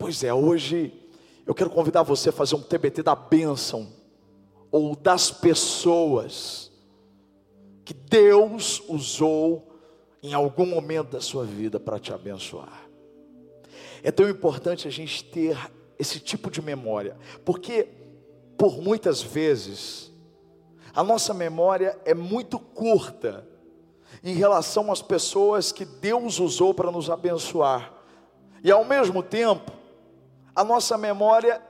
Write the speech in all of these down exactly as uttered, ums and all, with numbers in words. Pois é, hoje eu quero convidar você a fazer um T B T da bênção, ou das pessoas que Deus usou em algum momento da sua vida para te abençoar. É tão importante a gente ter esse tipo de memória, porque por muitas vezes a nossa memória é muito curta em relação às pessoas que Deus usou para nos abençoar, e ao mesmo tempo a nossa memória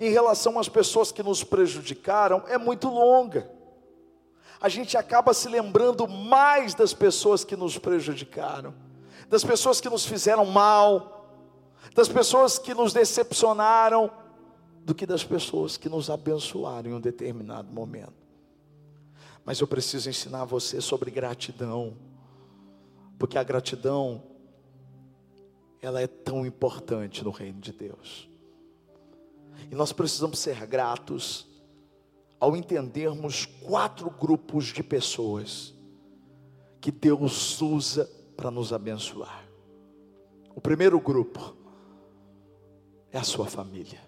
em relação às pessoas que nos prejudicaram é muito longa. A gente acaba se lembrando mais das pessoas que nos prejudicaram, das pessoas que nos fizeram mal, das pessoas que nos decepcionaram, do que das pessoas que nos abençoaram em um determinado momento. Mas eu preciso ensinar você sobre gratidão, porque a gratidão, ela é tão importante no reino de Deus, e nós precisamos ser gratos ao entendermos quatro grupos de pessoas que Deus usa para nos abençoar. O primeiro grupo é a sua família.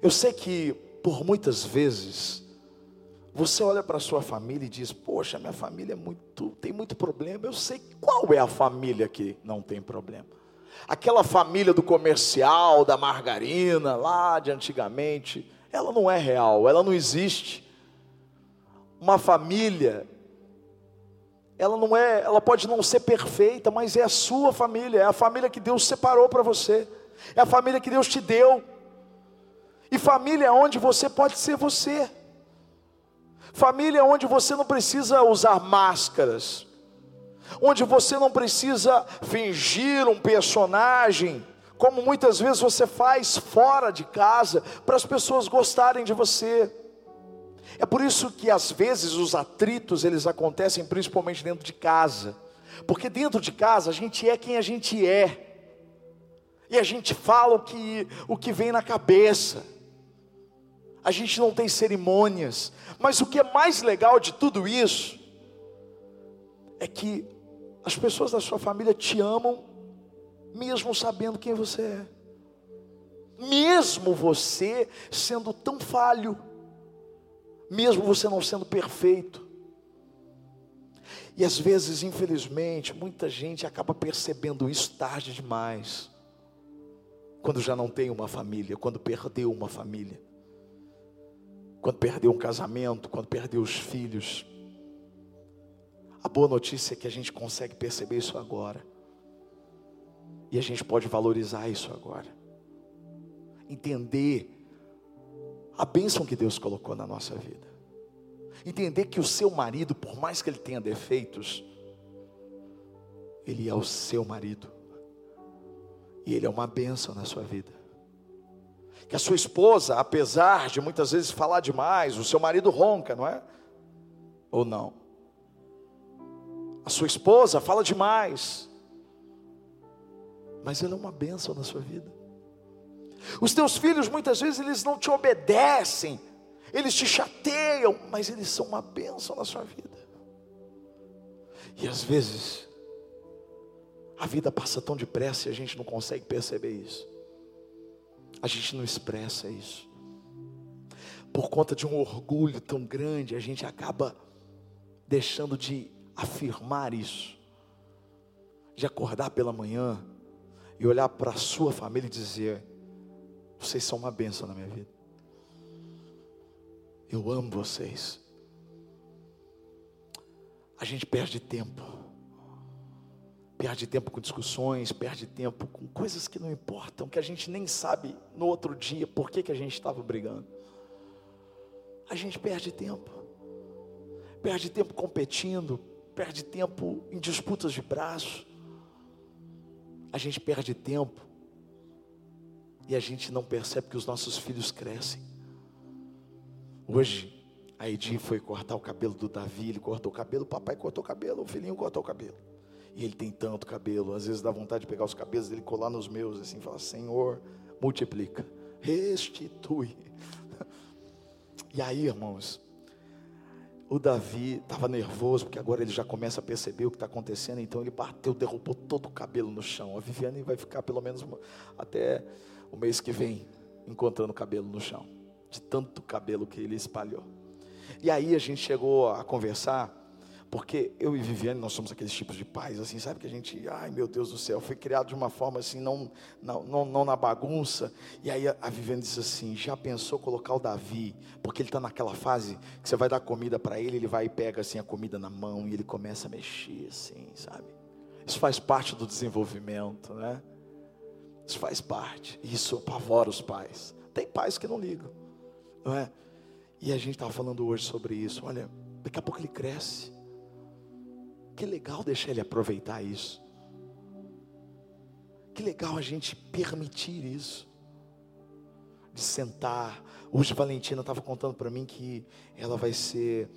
Eu sei que por muitas vezes você olha para a sua família e diz: poxa, minha família é muito, tem muito problema. Eu sei qual é a família que não tem problema. Aquela família do comercial, da margarina, lá de antigamente, ela não é real, ela não existe. Uma família, ela não é, ela pode não ser perfeita, mas é a sua família, é a família que Deus separou para você, é a família que Deus te deu. E família é onde você pode ser você. Família onde você não precisa usar máscaras, onde você não precisa fingir um personagem, como muitas vezes você faz fora de casa, para as pessoas gostarem de você. É por isso que às vezes os atritos, eles acontecem principalmente dentro de casa, porque dentro de casa a gente é quem a gente é, e a gente fala o que, o que vem na cabeça. A gente não tem cerimônias, mas o que é mais legal de tudo isso é que as pessoas da sua família te amam, mesmo sabendo quem você é, mesmo você sendo tão falho, mesmo você não sendo perfeito. E às vezes, infelizmente, muita gente acaba percebendo isso tarde demais, quando já não tem uma família, quando perdeu uma família, quando perdeu um casamento, quando perdeu os filhos. A boa notícia é que a gente consegue perceber isso agora, e a gente pode valorizar isso agora, entender a bênção que Deus colocou na nossa vida, entender que o seu marido, por mais que ele tenha defeitos, ele é o seu marido, e ele é uma bênção na sua vida. Que a sua esposa, apesar de muitas vezes falar demais, o seu marido ronca, não é? Ou não? A sua esposa fala demais, mas ela é uma bênção na sua vida. Os teus filhos, muitas vezes, eles não te obedecem, eles te chateiam, mas eles são uma bênção na sua vida. E às vezes, a vida passa tão depressa e a gente não consegue perceber isso. A gente não expressa isso, por conta de um orgulho tão grande, a gente acaba deixando de afirmar isso, de acordar pela manhã e olhar para a sua família e dizer: vocês são uma bênção na minha vida, eu amo vocês. A gente perde tempo, perde tempo com discussões, perde tempo com coisas que não importam, que a gente nem sabe no outro dia por que, que a gente estava brigando. A gente perde tempo, perde tempo competindo, perde tempo em disputas de braço, a gente perde tempo, e a gente não percebe que os nossos filhos crescem. Hoje, a Edi foi cortar o cabelo do Davi, ele cortou o cabelo, o papai cortou o cabelo, o filhinho cortou o cabelo. E ele tem tanto cabelo, às vezes dá vontade de pegar os cabelos dele e colar nos meus, assim, falar: Senhor, multiplica, restitui. E aí, irmãos, o Davi estava nervoso, porque agora ele já começa a perceber o que está acontecendo. Então ele bateu, derrubou todo o cabelo no chão. A Viviane vai ficar pelo menos até o mês que vem encontrando cabelo no chão, de tanto cabelo que ele espalhou. E aí a gente chegou a conversar, porque eu e Viviane, nós somos aqueles tipos de pais, assim, sabe, que a gente, ai meu Deus do céu, foi criado de uma forma assim, não, não, não, não na bagunça. E aí a Viviane disse assim, já pensou colocar o Davi, porque ele está naquela fase que você vai dar comida para ele, ele vai e pega assim a comida na mão e ele começa a mexer assim, sabe, isso faz parte do desenvolvimento, né, isso faz parte, isso apavora os pais, tem pais que não ligam, não é? E a gente estava falando hoje sobre isso. Olha, daqui a pouco ele cresce. Que legal deixar ele aproveitar isso. Que legal a gente permitir isso. De sentar. Hoje Valentina estava contando para mim que ela vai ser...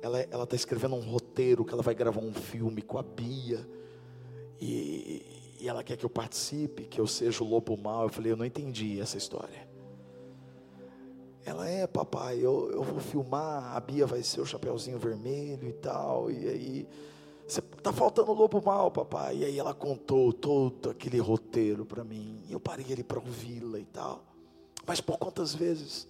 Ela está escrevendo um roteiro, que ela vai gravar um filme com a Bia. E, e ela quer que eu participe, que eu seja o lobo mau. Eu falei, eu não entendi essa história. Ela, é papai, eu, eu vou filmar, a Bia vai ser o Chapeuzinho Vermelho e tal, e aí, você, tá faltando o lobo mal, papai. E aí ela contou todo aquele roteiro para mim, e eu parei ali para ouvi-la e tal, mas por quantas vezes?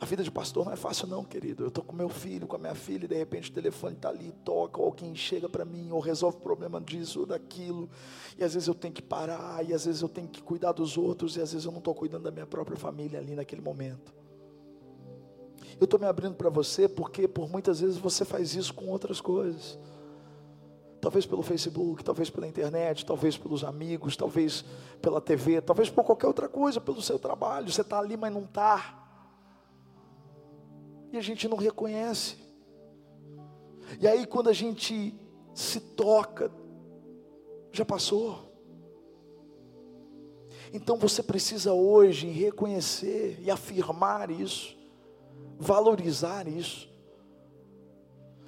A vida de pastor não é fácil não, querido. Eu estou com meu filho, com a minha filha, e de repente o telefone está ali, toca, ou alguém chega para mim, ou resolve o problema disso ou daquilo, e às vezes eu tenho que parar, e às vezes eu tenho que cuidar dos outros, e às vezes eu não estou cuidando da minha própria família ali naquele momento. Eu estou me abrindo para você, porque por muitas vezes você faz isso com outras coisas, talvez pelo Facebook, talvez pela internet, talvez pelos amigos, talvez pela T V, talvez por qualquer outra coisa, pelo seu trabalho, você está ali, mas não está. E a gente não reconhece. E aí quando a gente se toca, já passou. Então você precisa hoje reconhecer e afirmar isso, valorizar isso.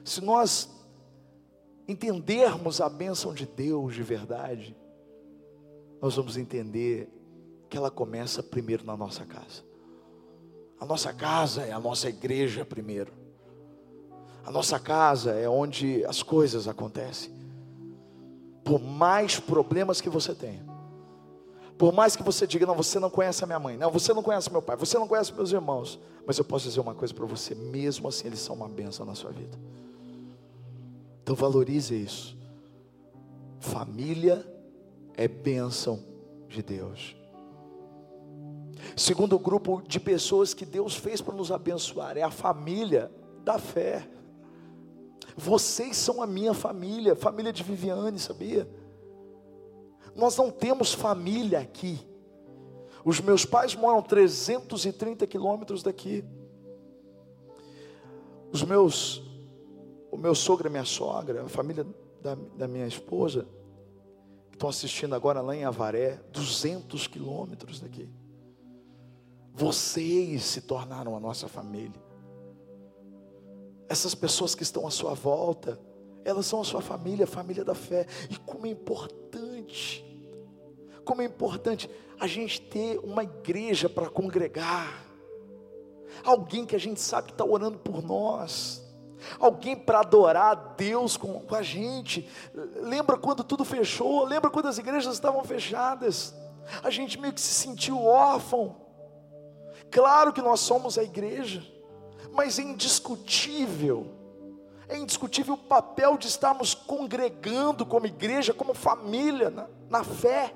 Se nós entendermos a bênção de Deus de verdade, nós vamos entender que ela começa primeiro na nossa casa. A nossa casa é a nossa igreja primeiro. A nossa casa é onde as coisas acontecem. Por mais problemas que você tenha, por mais que você diga, não, você não conhece a minha mãe, não, você não conhece meu pai, você não conhece meus irmãos, mas eu posso dizer uma coisa para você, mesmo assim eles são uma bênção na sua vida. Então valorize isso. Família é bênção de Deus. Segundo grupo de pessoas que Deus fez para nos abençoar, é a família da fé. Vocês são a minha família, família de Viviane, sabia? Nós não temos família aqui. Os meus pais moram trezentos e trinta quilômetros daqui. Os meus, o meu sogro e minha sogra, a família da, da minha esposa, que estão assistindo agora lá em Avaré, duzentos quilômetros daqui. Vocês se tornaram a nossa família. Essas pessoas que estão à sua volta, elas são a sua família, a família da fé. E como é importante, como é importante a gente ter uma igreja para congregar, alguém que a gente sabe que está orando por nós, alguém para adorar a Deus com, com a gente. Lembra quando tudo fechou? Lembra quando as igrejas estavam fechadas? A gente meio que se sentiu órfão. Claro que nós somos a igreja, mas é indiscutível, é indiscutível o papel de estarmos congregando como igreja, como família, na, na fé.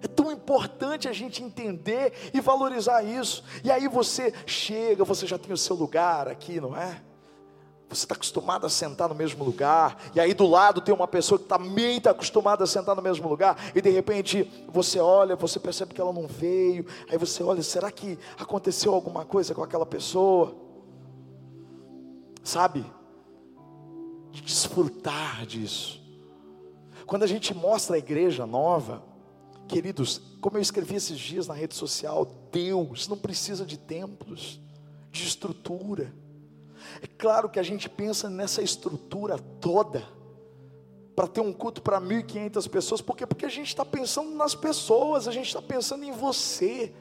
É tão importante a gente entender e valorizar isso. E aí você chega, você já tem o seu lugar aqui, não é? Você está acostumado a sentar no mesmo lugar, e aí do lado tem uma pessoa que também está acostumada a sentar no mesmo lugar, e de repente você olha, você percebe que ela não veio, aí você olha, será que aconteceu alguma coisa com aquela pessoa? Sabe? De desfrutar disso. Quando a gente mostra a igreja nova, queridos, como eu escrevi esses dias na rede social, Deus não precisa de templos, de estrutura. É claro que a gente pensa nessa estrutura toda, para ter um culto para mil e quinhentas pessoas, por quê? Porque a gente está pensando nas pessoas, a gente está pensando em você,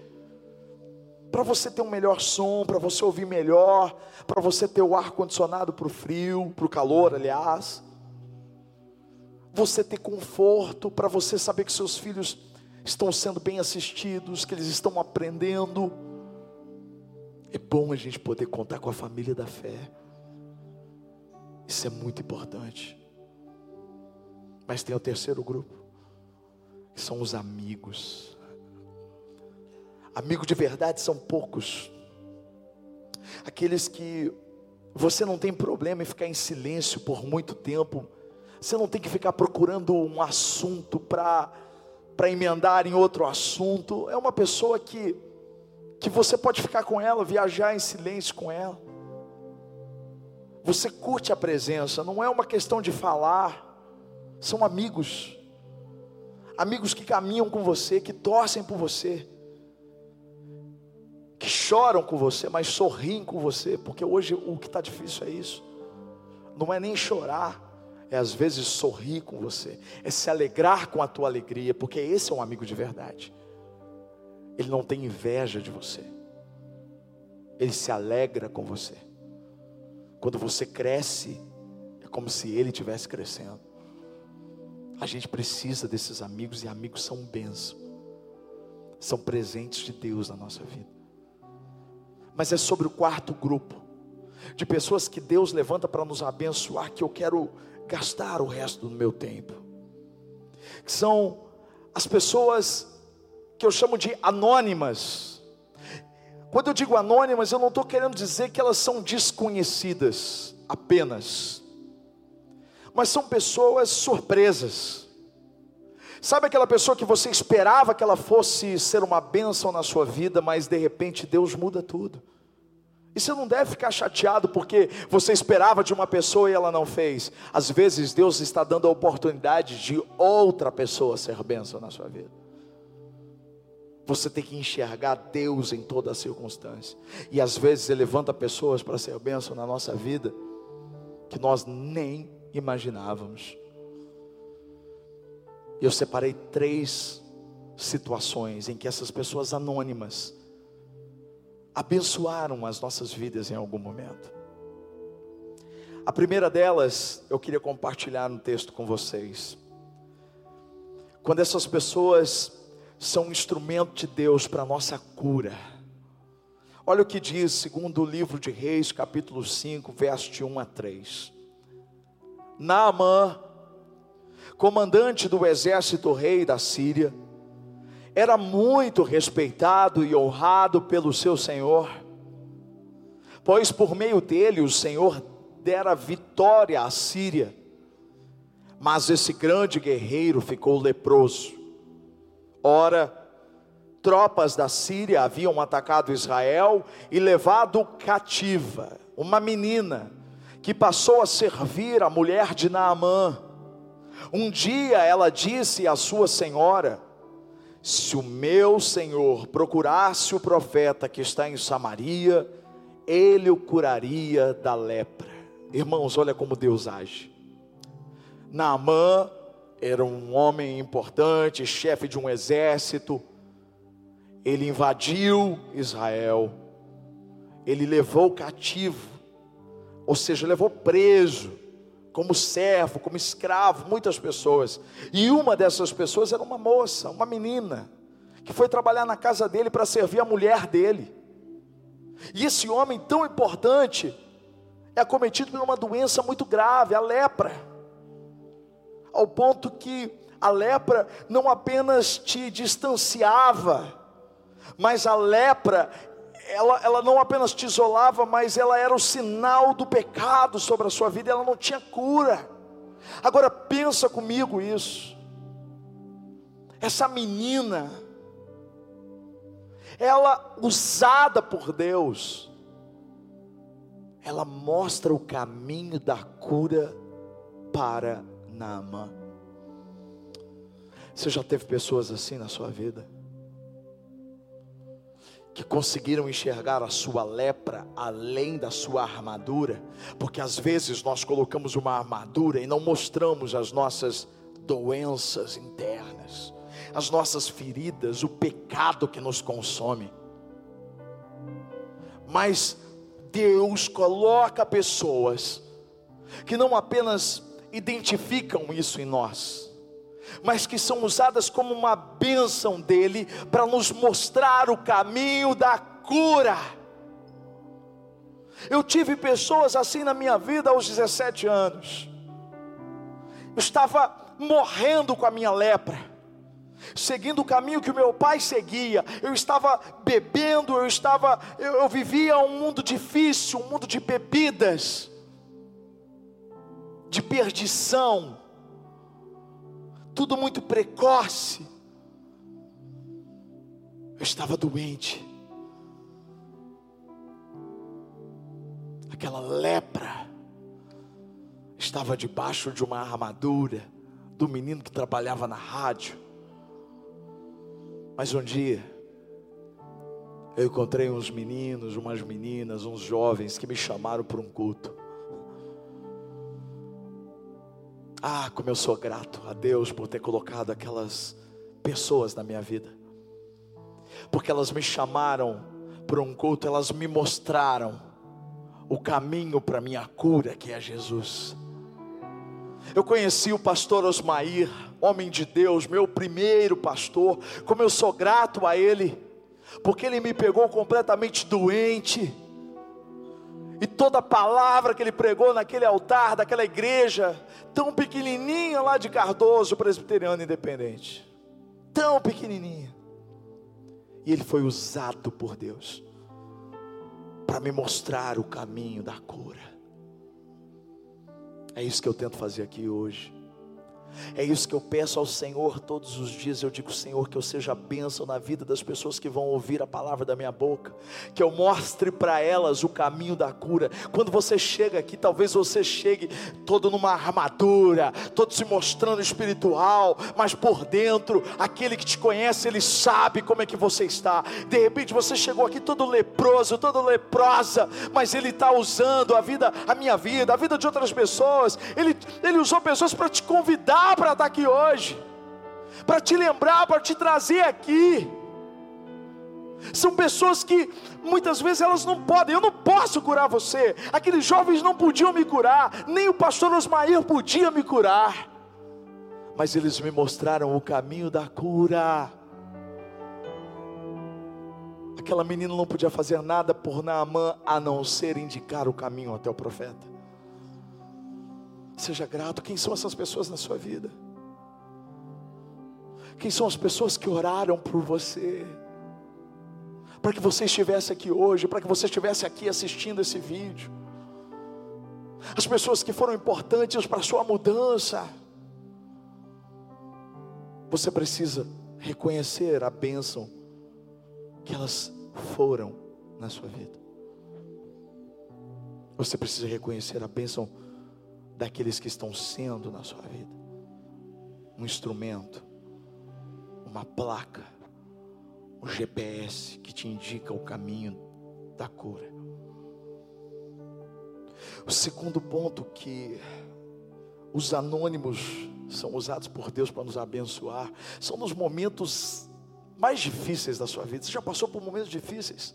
para você ter um melhor som, para você ouvir melhor, para você ter o ar condicionado para o frio, para o calor, aliás, você ter conforto, para você saber que seus filhos estão sendo bem assistidos, que eles estão aprendendo. É bom a gente poder contar com a família da fé, isso é muito importante. Mas tem o terceiro grupo, que são os amigos. Amigos de verdade são poucos. Aqueles que você não tem problema em ficar em silêncio por muito tempo. Você não tem que ficar procurando um assunto para para emendar em outro assunto. É uma pessoa que, que você pode ficar com ela, viajar em silêncio com ela. Você curte a presença, não é uma questão de falar. São amigos. Amigos que caminham com você, que torcem por você, que choram com você, mas sorriem com você, porque hoje o que está difícil é isso, não é nem chorar, é às vezes sorrir com você, é se alegrar com a tua alegria, porque esse é um amigo de verdade, ele não tem inveja de você, ele se alegra com você, quando você cresce, é como se ele estivesse crescendo. A gente precisa desses amigos, e amigos são bênção, são presentes de Deus na nossa vida. Mas é sobre o quarto grupo, de pessoas que Deus levanta para nos abençoar, que eu quero gastar o resto do meu tempo, que são as pessoas que eu chamo de anônimas. Quando eu digo anônimas, eu não estou querendo dizer que elas são desconhecidas apenas, mas são pessoas surpresas. Sabe aquela pessoa que você esperava que ela fosse ser uma bênção na sua vida, mas de repente Deus muda tudo, e você não deve ficar chateado, porque você esperava de uma pessoa e ela não fez. Às vezes Deus está dando a oportunidade de outra pessoa ser bênção na sua vida. Você tem que enxergar Deus em toda a circunstância, e às vezes Ele levanta pessoas para ser bênção na nossa vida, que nós nem imaginávamos. Eu separei três situações em que essas pessoas anônimas abençoaram as nossas vidas em algum momento. A primeira delas, eu queria compartilhar um texto com vocês. Quando essas pessoas são um instrumento de Deus para a nossa cura. Olha o que diz, segundo o livro de Reis, capítulo cinco, verso de um a três. Naamã, comandante do exército rei da Síria, era muito respeitado e honrado pelo seu senhor, pois por meio dele o Senhor dera vitória à Síria. Mas esse grande guerreiro ficou leproso. Ora, tropas da Síria haviam atacado Israel e levado cativa uma menina, que passou a servir a mulher de Naamã. Um dia ela disse à sua senhora: se o meu senhor procurasse o profeta que está em Samaria, ele o curaria da lepra. Irmãos, olha como Deus age. Naamã era um homem importante, chefe de um exército. Ele invadiu Israel, ele levou cativo, ou seja, levou preso, como servo, como escravo, muitas pessoas, e uma dessas pessoas era uma moça, uma menina, que foi trabalhar na casa dele para servir a mulher dele. E esse homem tão importante é acometido por uma doença muito grave, a lepra, ao ponto que a lepra não apenas te distanciava, mas a lepra, Ela, ela não apenas te isolava, mas ela era o sinal do pecado sobre a sua vida, ela não tinha cura. Agora pensa comigo isso, essa menina, ela usada por Deus, ela mostra o caminho da cura para Naamã. Você já teve pessoas assim na sua vida? Que conseguiram enxergar a sua lepra além da sua armadura, porque às vezes nós colocamos uma armadura e não mostramos as nossas doenças internas, as nossas feridas, o pecado que nos consome. Mas Deus coloca pessoas que não apenas identificam isso em nós, mas que são usadas como uma bênção dele para nos mostrar o caminho da cura. Eu tive pessoas assim na minha vida aos dezessete anos. Eu estava morrendo com a minha lepra, seguindo o caminho que o meu pai seguia. Eu estava bebendo, eu estava, eu, eu vivia um mundo difícil, um mundo de bebidas, de perdição, tudo muito precoce. Eu estava doente, aquela lepra estava debaixo de uma armadura do menino que trabalhava na rádio. Mas um dia eu encontrei uns meninos, umas meninas, uns jovens que me chamaram para um culto. Ah, como eu sou grato a Deus por ter colocado aquelas pessoas na minha vida, porque elas me chamaram para um culto, elas me mostraram o caminho para a minha cura, que é Jesus. Eu conheci o pastor Osmair, homem de Deus, meu primeiro pastor. Como eu sou grato a ele, porque ele me pegou completamente doente, e toda a palavra que ele pregou naquele altar, daquela igreja tão pequenininha lá de Cardoso, Presbiteriano Independente, tão pequenininha, e ele foi usado por Deus para me mostrar o caminho da cura. É isso que eu tento fazer aqui hoje. É isso que eu peço ao Senhor todos os dias. Eu digo, Senhor, que eu seja a bênção na vida das pessoas que vão ouvir a palavra da minha boca, que eu mostre para elas o caminho da cura. Quando você chega aqui, talvez você chegue todo numa armadura, todo se mostrando espiritual, mas por dentro, aquele que te conhece, ele sabe como é que você está. De repente você chegou aqui todo leproso, todo leprosa, mas ele está usando a vida, a minha vida, a vida de outras pessoas. Ele, ele usou pessoas para te convidar para estar aqui hoje, para te lembrar, para te trazer aqui. São pessoas que muitas vezes elas não podem. Eu não posso curar você. Aqueles jovens não podiam me curar, nem o pastor Osmair podia me curar, mas eles me mostraram o caminho da cura. Aquela menina não podia fazer nada por Naamã, a não ser indicar o caminho até o profeta. Seja grato. Quem são essas pessoas na sua vida? Quem são as pessoas que oraram por você, para que você estivesse aqui hoje, para que você estivesse aqui assistindo esse vídeo? As pessoas que foram importantes para a sua mudança. Você precisa reconhecer a bênção que elas foram na sua vida. Você precisa reconhecer a bênção daqueles que estão sendo na sua vida um instrumento, uma placa, um G P S que te indica o caminho da cura. O segundo ponto, que os anônimos são usados por Deus para nos abençoar, são nos momentos mais difíceis da sua vida. Você já passou por momentos difíceis,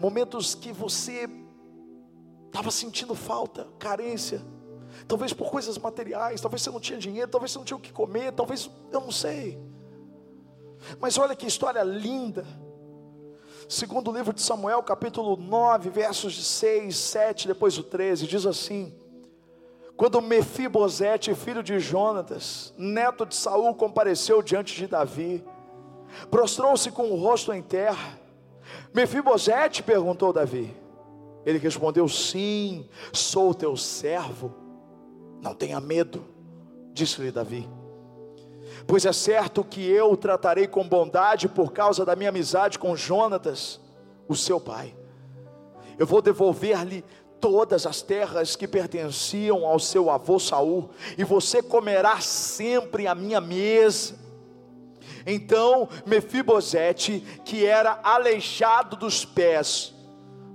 momentos que você estava sentindo falta, carência, talvez por coisas materiais, talvez você não tinha dinheiro, talvez você não tinha o que comer, talvez, eu não sei. Mas olha que história linda. Segundo o livro de Samuel, capítulo nove, versos de seis, sete, depois o treze, diz assim: quando Mefibosete, filho de Jônatas, neto de Saul, compareceu diante de Davi, prostrou-se com o rosto em terra. Mefibosete, perguntou Davi. Ele respondeu: sim, sou teu servo. Não tenha medo, disse-lhe Davi, pois é certo que eu o tratarei com bondade por causa da minha amizade com Jônatas, o seu pai. Eu vou devolver-lhe todas as terras que pertenciam ao seu avô Saul, e você comerá sempre a minha mesa. Então Mefibosete, que era aleijado dos pés,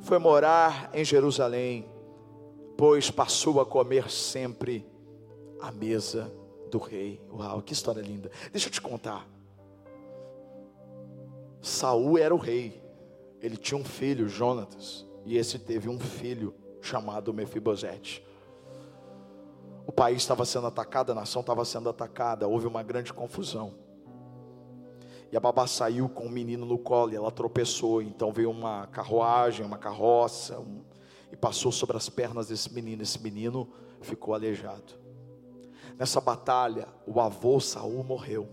foi morar em Jerusalém, pois passou a comer sempre à mesa do rei. Uau, que história linda. Deixa eu te contar. Saul era o rei, ele tinha um filho, Jônatas, e esse teve um filho chamado Mefibosete. O país estava sendo atacado, a nação estava sendo atacada, houve uma grande confusão. E a babá saiu com o menino no colo e ela tropeçou, então veio uma carruagem, uma carroça, um, e passou sobre as pernas desse menino, esse menino ficou aleijado. Nessa batalha, o avô Saul morreu,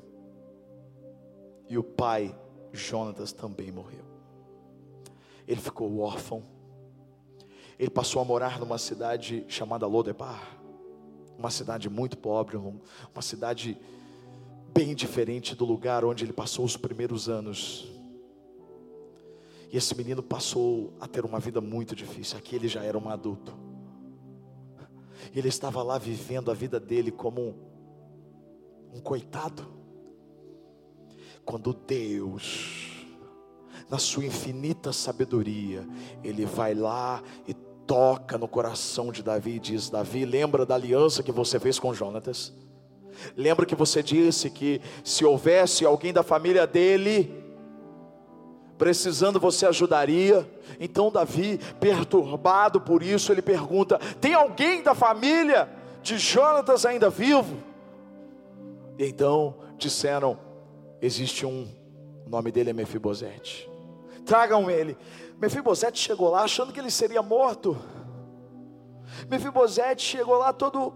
e o pai Jônatas também morreu. Ele ficou órfão. Ele passou a morar numa cidade chamada Lodebar, uma cidade muito pobre, uma cidade bem diferente do lugar onde ele passou os primeiros anos. E esse menino passou a ter uma vida muito difícil. Aqui ele já era um adulto. Ele estava lá vivendo a vida dele como um coitado. Quando Deus, na sua infinita sabedoria, Ele vai lá e toca no coração de Davi e diz: Davi, lembra da aliança que você fez com Jônatas? Lembra que você disse que se houvesse alguém da família dele precisando, você ajudaria? Então Davi, perturbado por isso, ele pergunta: tem alguém da família de Jônatas ainda vivo? E então disseram: existe um, o nome dele é Mefibosete, tragam ele. Mefibosete chegou lá achando que ele seria morto. Mefibosete chegou lá todo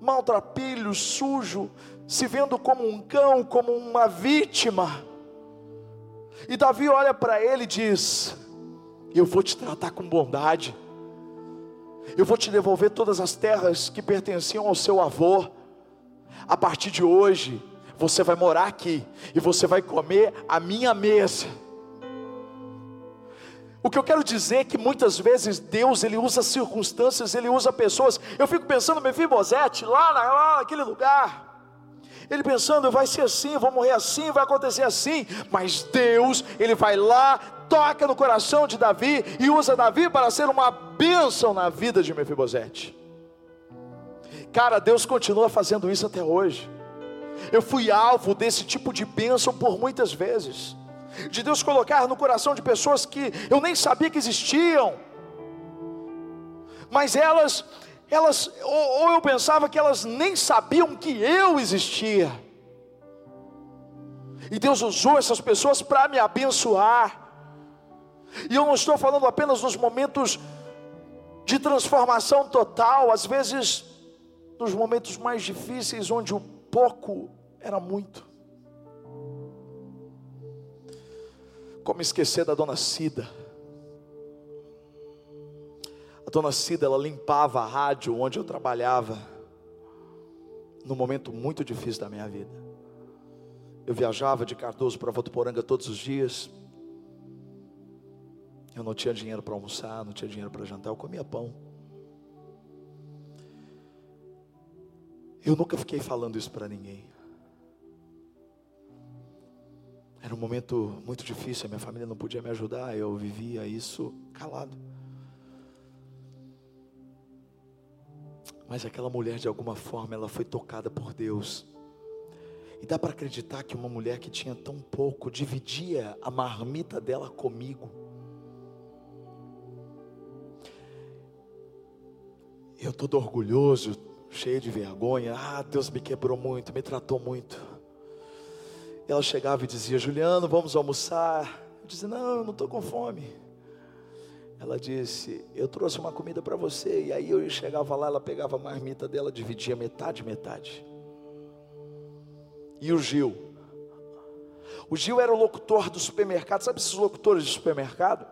maltrapilho, sujo, se vendo como um cão, como uma vítima. E Davi olha para ele e diz: eu vou te tratar com bondade, eu vou te devolver todas as terras que pertenciam ao seu avô. A partir de hoje, você vai morar aqui, e você vai comer a minha mesa. O que eu quero dizer é que muitas vezes Deus, Ele usa circunstâncias, Ele usa pessoas. Eu fico pensando, Mefibosete, lá, na, lá naquele lugar, ele pensando, vai ser assim, vou morrer assim, vai acontecer assim. Mas Deus, Ele vai lá, toca no coração de Davi, e usa Davi para ser uma bênção na vida de Mefibosete. Cara, Deus continua fazendo isso até hoje. Eu fui alvo desse tipo de bênção por muitas vezes, de Deus colocar no coração de pessoas que eu nem sabia que existiam, mas elas... Elas, ou, ou eu pensava que elas nem sabiam que eu existia, e Deus usou essas pessoas para me abençoar. E eu não estou falando apenas nos momentos de transformação total, às vezes nos momentos mais difíceis, onde o pouco era muito. Como esquecer da dona Cida? A dona Cida, ela limpava a rádio onde eu trabalhava, num momento muito difícil da minha vida. Eu viajava de Cardoso para Votuporanga todos os dias. Eu não tinha dinheiro para almoçar, não tinha dinheiro para jantar, eu comia pão. Eu nunca fiquei falando isso para ninguém. Era um momento muito difícil, a minha família não podia me ajudar, eu vivia isso calado. Mas aquela mulher, de alguma forma, ela foi tocada por Deus. E dá para acreditar que uma mulher que tinha tão pouco dividia a marmita dela comigo. Eu todo orgulhoso, cheio de vergonha. Ah, Deus me quebrou muito, me tratou muito. Ela chegava e dizia: Juliano, vamos almoçar? Eu dizia: não, eu não estou com fome. Ela disse: eu trouxe uma comida para você. E aí eu chegava lá, ela pegava a marmita dela, dividia metade, metade. E o Gil? O Gil era o locutor do supermercado. Sabe esses locutores de supermercado?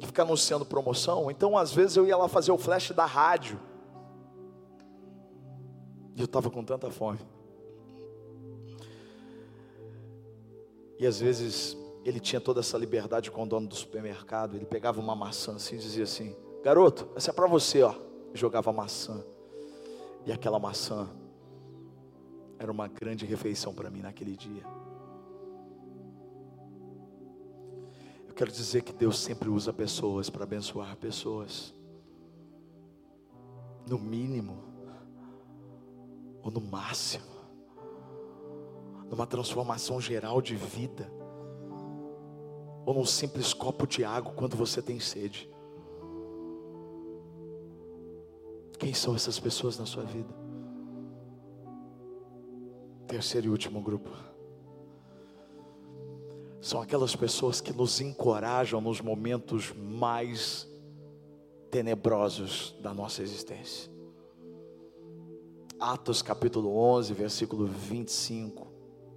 Que ficam anunciando promoção? Então às vezes eu ia lá fazer o flash da rádio. E eu estava com tanta fome. E às vezes... ele tinha toda essa liberdade com o dono do supermercado. Ele pegava uma maçã assim e dizia assim: garoto, essa é para você, ó. Jogava a maçã. E aquela maçã era uma grande refeição para mim naquele dia. Eu quero dizer que Deus sempre usa pessoas para abençoar pessoas. No mínimo, ou no máximo, numa transformação geral de vida. ou num simples copo de água quando você tem sede? Quem são essas pessoas na sua vida? Terceiro e último grupo. São aquelas pessoas que nos encorajam nos momentos mais tenebrosos da nossa existência. Atos capítulo onze, versículo vinte e cinco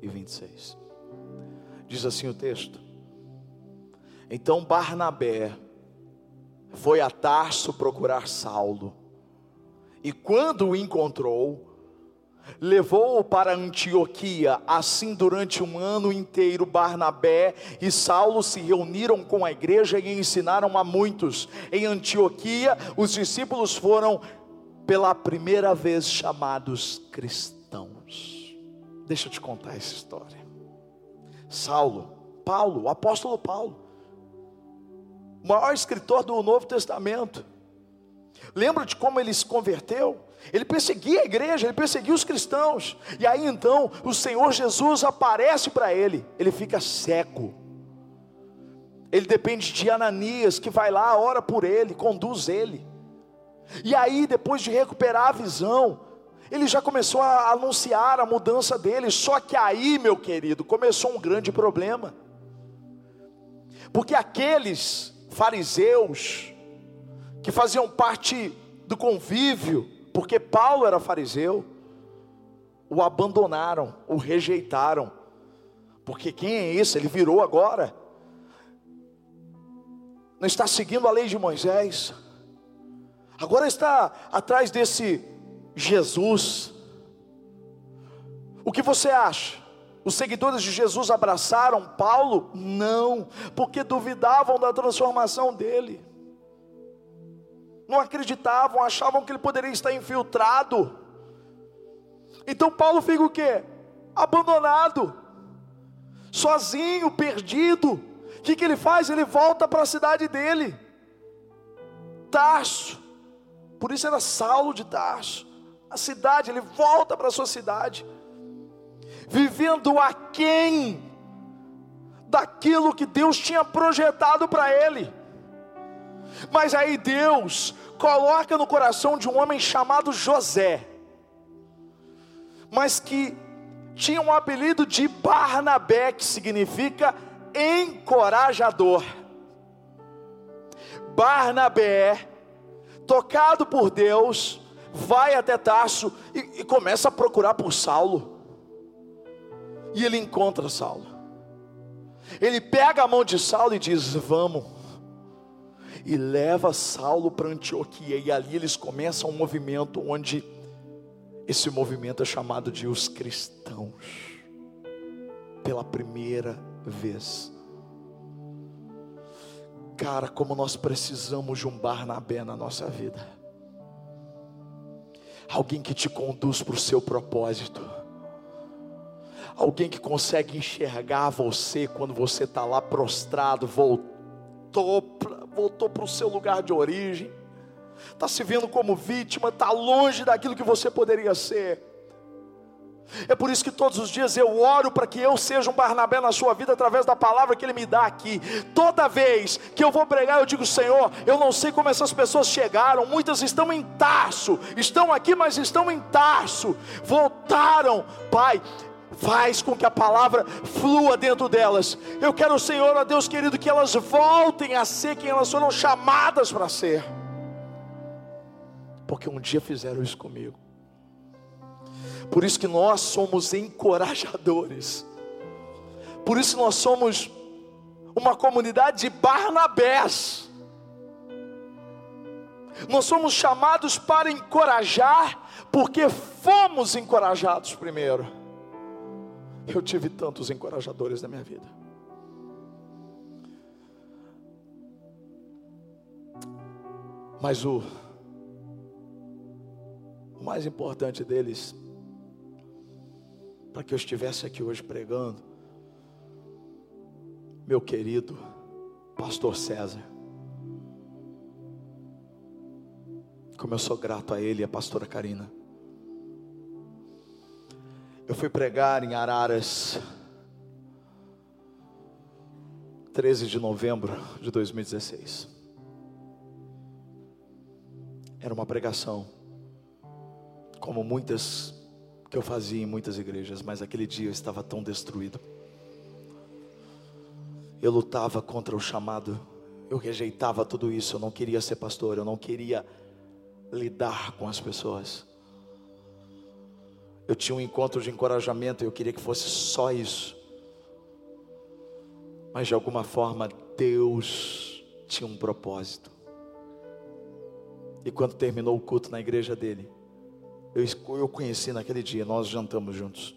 e vinte e seis. Diz assim o texto: então Barnabé foi a Tarso procurar Saulo, e quando o encontrou, levou-o para Antioquia. Assim, durante um ano inteiro, Barnabé e Saulo se reuniram com a igreja e ensinaram a muitos. Em Antioquia, os discípulos foram pela primeira vez chamados cristãos. Deixa eu te contar essa história. Saulo, Paulo, o apóstolo Paulo, o maior escritor do Novo Testamento. Lembra de como ele se converteu? Ele perseguia a igreja, ele perseguia os cristãos. E aí então o Senhor Jesus aparece para ele. Ele fica cego. Ele depende de Ananias, que vai lá, ora por ele, conduz ele. E aí, depois de recuperar a visão, ele já começou a anunciar a mudança dele. Só que aí, meu querido, começou um grande problema. Porque aqueles fariseus que faziam parte do convívio, porque Paulo era fariseu, o abandonaram, o rejeitaram, porque quem é esse? Ele virou agora, não está seguindo a lei de Moisés, agora está atrás desse Jesus. O que você acha? Os seguidores de Jesus abraçaram Paulo? Não, porque duvidavam da transformação dele, não acreditavam, achavam que ele poderia estar infiltrado. Então Paulo fica o quê? Abandonado, sozinho, perdido. O que, que ele faz? Ele volta para a cidade dele, Tarso, por isso era Saulo de Tarso, a cidade. Ele volta para a sua cidade, vivendo aquém daquilo que Deus tinha projetado para ele. Mas aí Deus coloca no coração de um homem chamado José, mas que tinha um apelido de Barnabé, que significa encorajador. Barnabé, tocado por Deus, vai até Tarso e, e começa a procurar por Saulo, e ele encontra Saulo. Ele pega a mão de Saulo e diz: vamos. E leva Saulo para Antioquia, e ali eles começam um movimento, onde esse movimento é chamado de os cristãos, pela primeira vez. Cara, como nós precisamos de um Barnabé na nossa vida, alguém que te conduz para o seu propósito, alguém que consegue enxergar você quando você está lá prostrado, voltou para voltou para o seu lugar de origem, está se vendo como vítima, está longe daquilo que você poderia ser. É por isso que todos os dias eu oro para que eu seja um Barnabé na sua vida, através da palavra que Ele me dá aqui. Toda vez que eu vou pregar, eu digo: Senhor, eu não sei como essas pessoas chegaram, muitas estão em Tarso, estão aqui, mas estão em Tarso, voltaram. Pai, faz com que a palavra flua dentro delas. Eu quero, Senhor, ó Deus querido, que elas voltem a ser quem elas foram chamadas para ser, porque um dia fizeram isso comigo. Por isso que nós somos encorajadores, por isso nós somos uma comunidade de Barnabés. Nós somos chamados para encorajar, porque fomos encorajados primeiro. Eu tive tantos encorajadores na minha vida. Mas o, o mais importante deles, para que eu estivesse aqui hoje pregando, meu querido pastor César. Como eu sou grato a ele e a pastora Karina. Eu fui pregar em Araras, treze de novembro de dois mil e dezesseis. Era uma pregação, como muitas que eu fazia em muitas igrejas, mas aquele dia eu estava tão destruído. Eu lutava contra o chamado, eu rejeitava tudo isso, eu não queria ser pastor, eu não queria lidar com as pessoas. Eu tinha um encontro de encorajamento e eu queria que fosse só isso. Mas de alguma forma Deus tinha um propósito. E quando terminou o culto na igreja dele, eu, eu conheci naquele dia, nós jantamos juntos.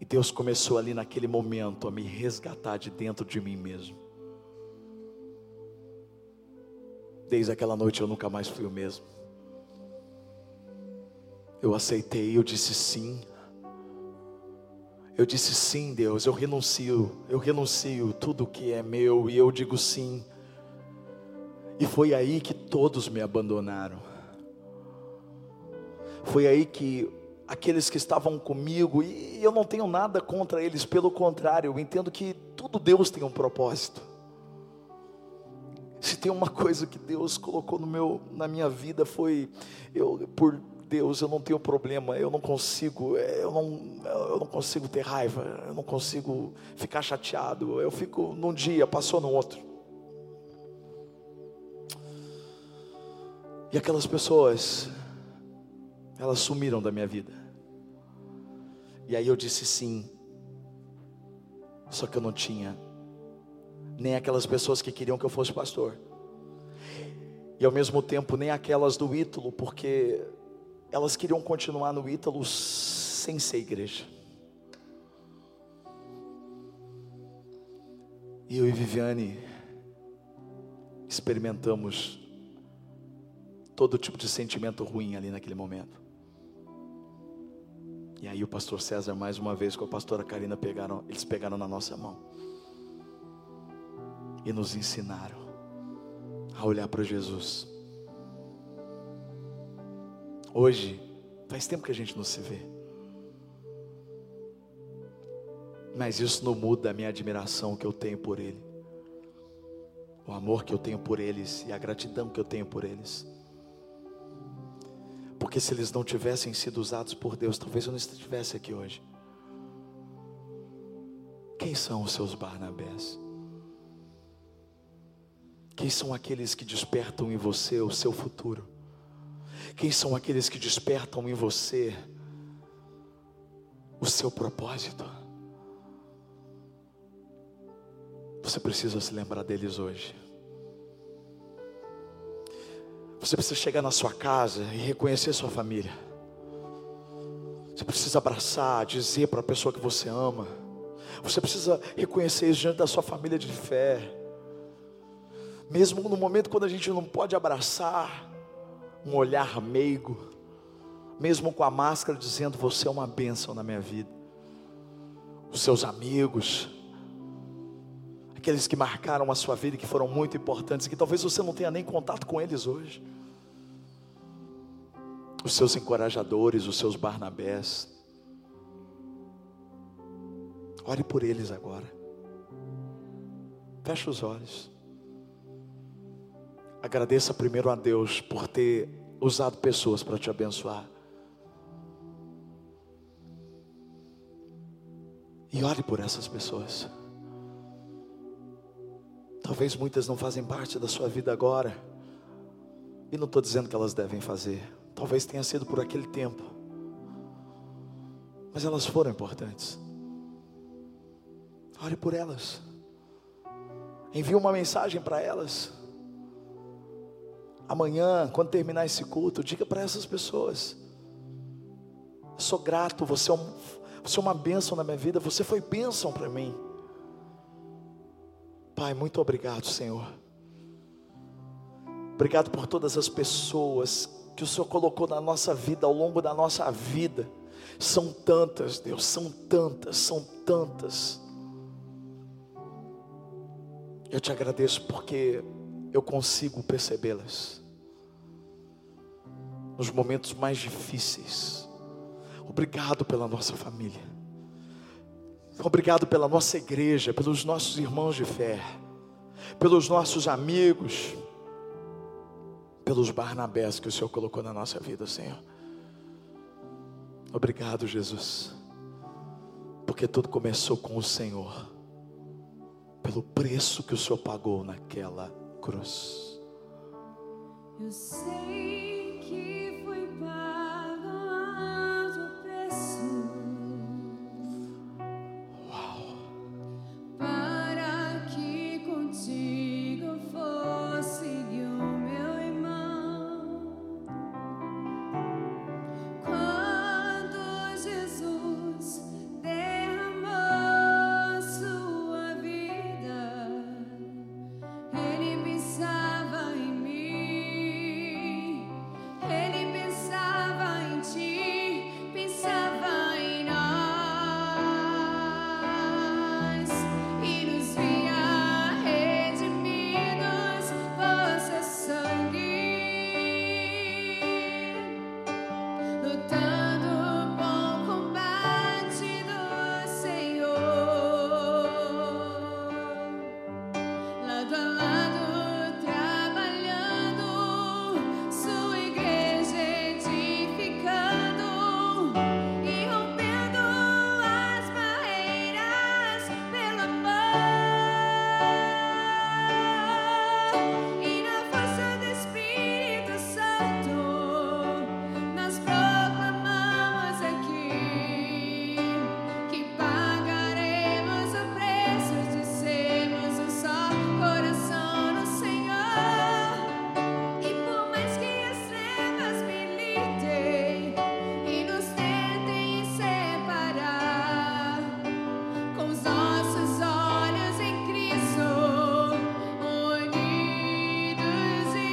E Deus começou ali naquele momento a me resgatar de dentro de mim mesmo. Desde aquela noite eu nunca mais fui o mesmo. Eu aceitei, eu disse sim. Eu disse sim, Deus, eu renuncio, eu renuncio tudo que é meu e eu digo sim. E foi aí que todos me abandonaram. Foi aí que aqueles que estavam comigo, e eu não tenho nada contra eles, pelo contrário, eu entendo que tudo Deus tem um propósito. Se tem uma coisa que Deus colocou no meu, na minha vida foi, eu por Deus, eu não tenho problema, eu não consigo, eu não, eu não consigo ter raiva, eu não consigo ficar chateado, eu fico num dia, passou no outro. E aquelas pessoas, elas sumiram da minha vida. E aí eu disse sim, só que eu não tinha nem aquelas pessoas que queriam que eu fosse pastor, e ao mesmo tempo nem aquelas do Ítalo, porque elas queriam continuar no Ítalo sem ser igreja. E eu e Viviane experimentamos todo tipo de sentimento ruim ali naquele momento. E aí o pastor César mais uma vez com a pastora Karina pegaram, eles pegaram na nossa mão e nos ensinaram a olhar para Jesus. Hoje, faz tempo que a gente não se vê, mas isso não muda a minha admiração que eu tenho por Ele, o amor que eu tenho por eles e a gratidão que eu tenho por eles, porque se eles não tivessem sido usados por Deus, talvez eu não estivesse aqui hoje. Quem são os seus Barnabés? Quem são aqueles que despertam em você o seu futuro? Quem são aqueles que despertam em você o seu propósito? Você precisa se lembrar deles hoje. Você precisa chegar na sua casa e reconhecer sua família. Você precisa abraçar, dizer para a pessoa que você ama. Você precisa reconhecer isso diante da sua família de fé. Mesmo no momento quando a gente não pode abraçar, um olhar meigo, mesmo com a máscara dizendo, você é uma bênção na minha vida. Os seus amigos, aqueles que marcaram a sua vida, que foram muito importantes, que talvez você não tenha nem contato com eles hoje. Os seus encorajadores, os seus Barnabés. Ore por eles agora. Feche os olhos. Agradeça primeiro a Deus por ter usado pessoas para te abençoar. E ore por essas pessoas. Talvez muitas não fazem parte da sua vida agora. E não estou dizendo que elas devem fazer. Talvez tenha sido por aquele tempo. Mas elas foram importantes. Ore por elas. Envie uma mensagem para elas. Amanhã, quando terminar esse culto, diga para essas pessoas, eu sou grato, você é, um, você é uma bênção na minha vida, você foi bênção para mim, Pai, muito obrigado, Senhor, obrigado por todas as pessoas que o Senhor colocou na nossa vida, ao longo da nossa vida, são tantas, Deus, são tantas, são tantas, eu te agradeço porque eu consigo percebê-las, nos momentos mais difíceis, obrigado pela nossa família, Obrigado pela nossa igreja, pelos nossos irmãos de fé, pelos nossos amigos, pelos Barnabés que o Senhor colocou na nossa vida, Senhor. Obrigado, Jesus, porque tudo começou com o Senhor, pelo preço que o Senhor pagou naquela cruz. Eu sei que foi pago alto preço. Uau. Para que contigo fosse o meu irmão. Quando Jesus derramou sua vida, Ele pensava em mim, Ele pensava em ti, pensava em nós e nos via redimidos por seu sangue, lutando o bom combate do Senhor. Lado a lado, trabalhando, sua igreja edificando e rompendo as barreiras pelo amor. E na força do Espírito Santo, nós proclamamos aqui que pagaremos o preço de sermos um só coração no Senhor. E por mais que as trevas militem e nos tentem separar, com os nossos olhos em Cristo unidos iremos andar. E na força do Espírito Santo, nós proclamamos aqui que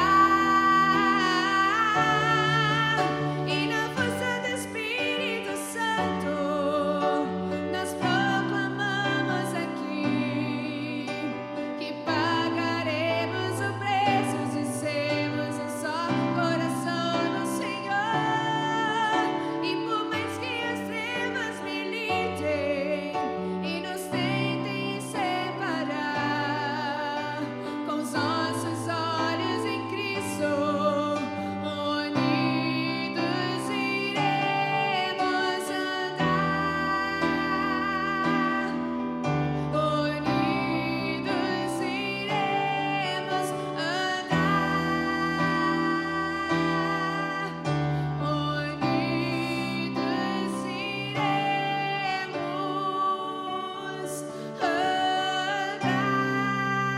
pagaremos o preço de sermos um só coração no Senhor. E por mais que as trevas militem e nos tentem separar, com os nossos olhos em Cristo unidos iremos andar. Unidos iremos andar. Unidos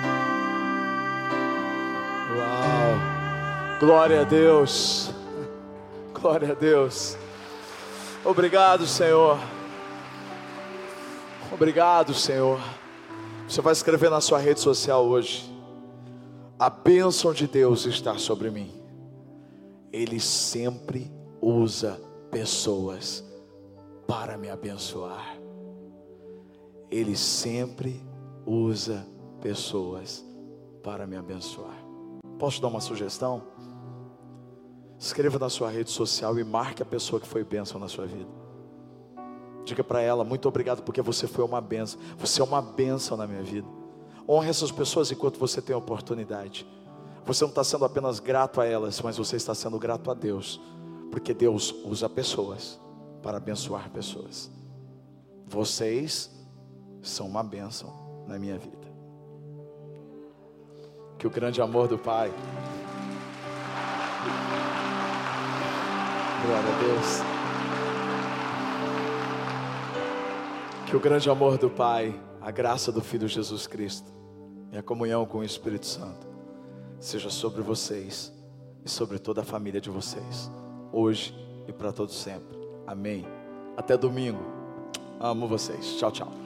iremos andar. Uau! Glória a Deus. Glória a Deus. Obrigado, Senhor. Obrigado, Senhor. Você vai escrever na sua rede social hoje: a bênção de Deus está sobre mim. Ele sempre usa pessoas para me abençoar. Ele sempre usa pessoas para me abençoar. Posso dar uma sugestão? Escreva na sua rede social e marque a pessoa que foi bênção na sua vida. Diga para ela: muito obrigado porque você foi uma bênção. Você é uma bênção na minha vida. Honre essas pessoas enquanto você tem a oportunidade. Você não está sendo apenas grato a elas, mas você está sendo grato a Deus, porque Deus usa pessoas para abençoar pessoas. Vocês são uma bênção na minha vida. Que o grande amor do Pai. Glória a Deus. Que o grande amor do Pai, a graça do Filho Jesus Cristo e a comunhão com o Espírito Santo seja sobre vocês e sobre toda a família de vocês, hoje e para todos sempre. Amém. Até domingo. Amo vocês. Tchau, tchau.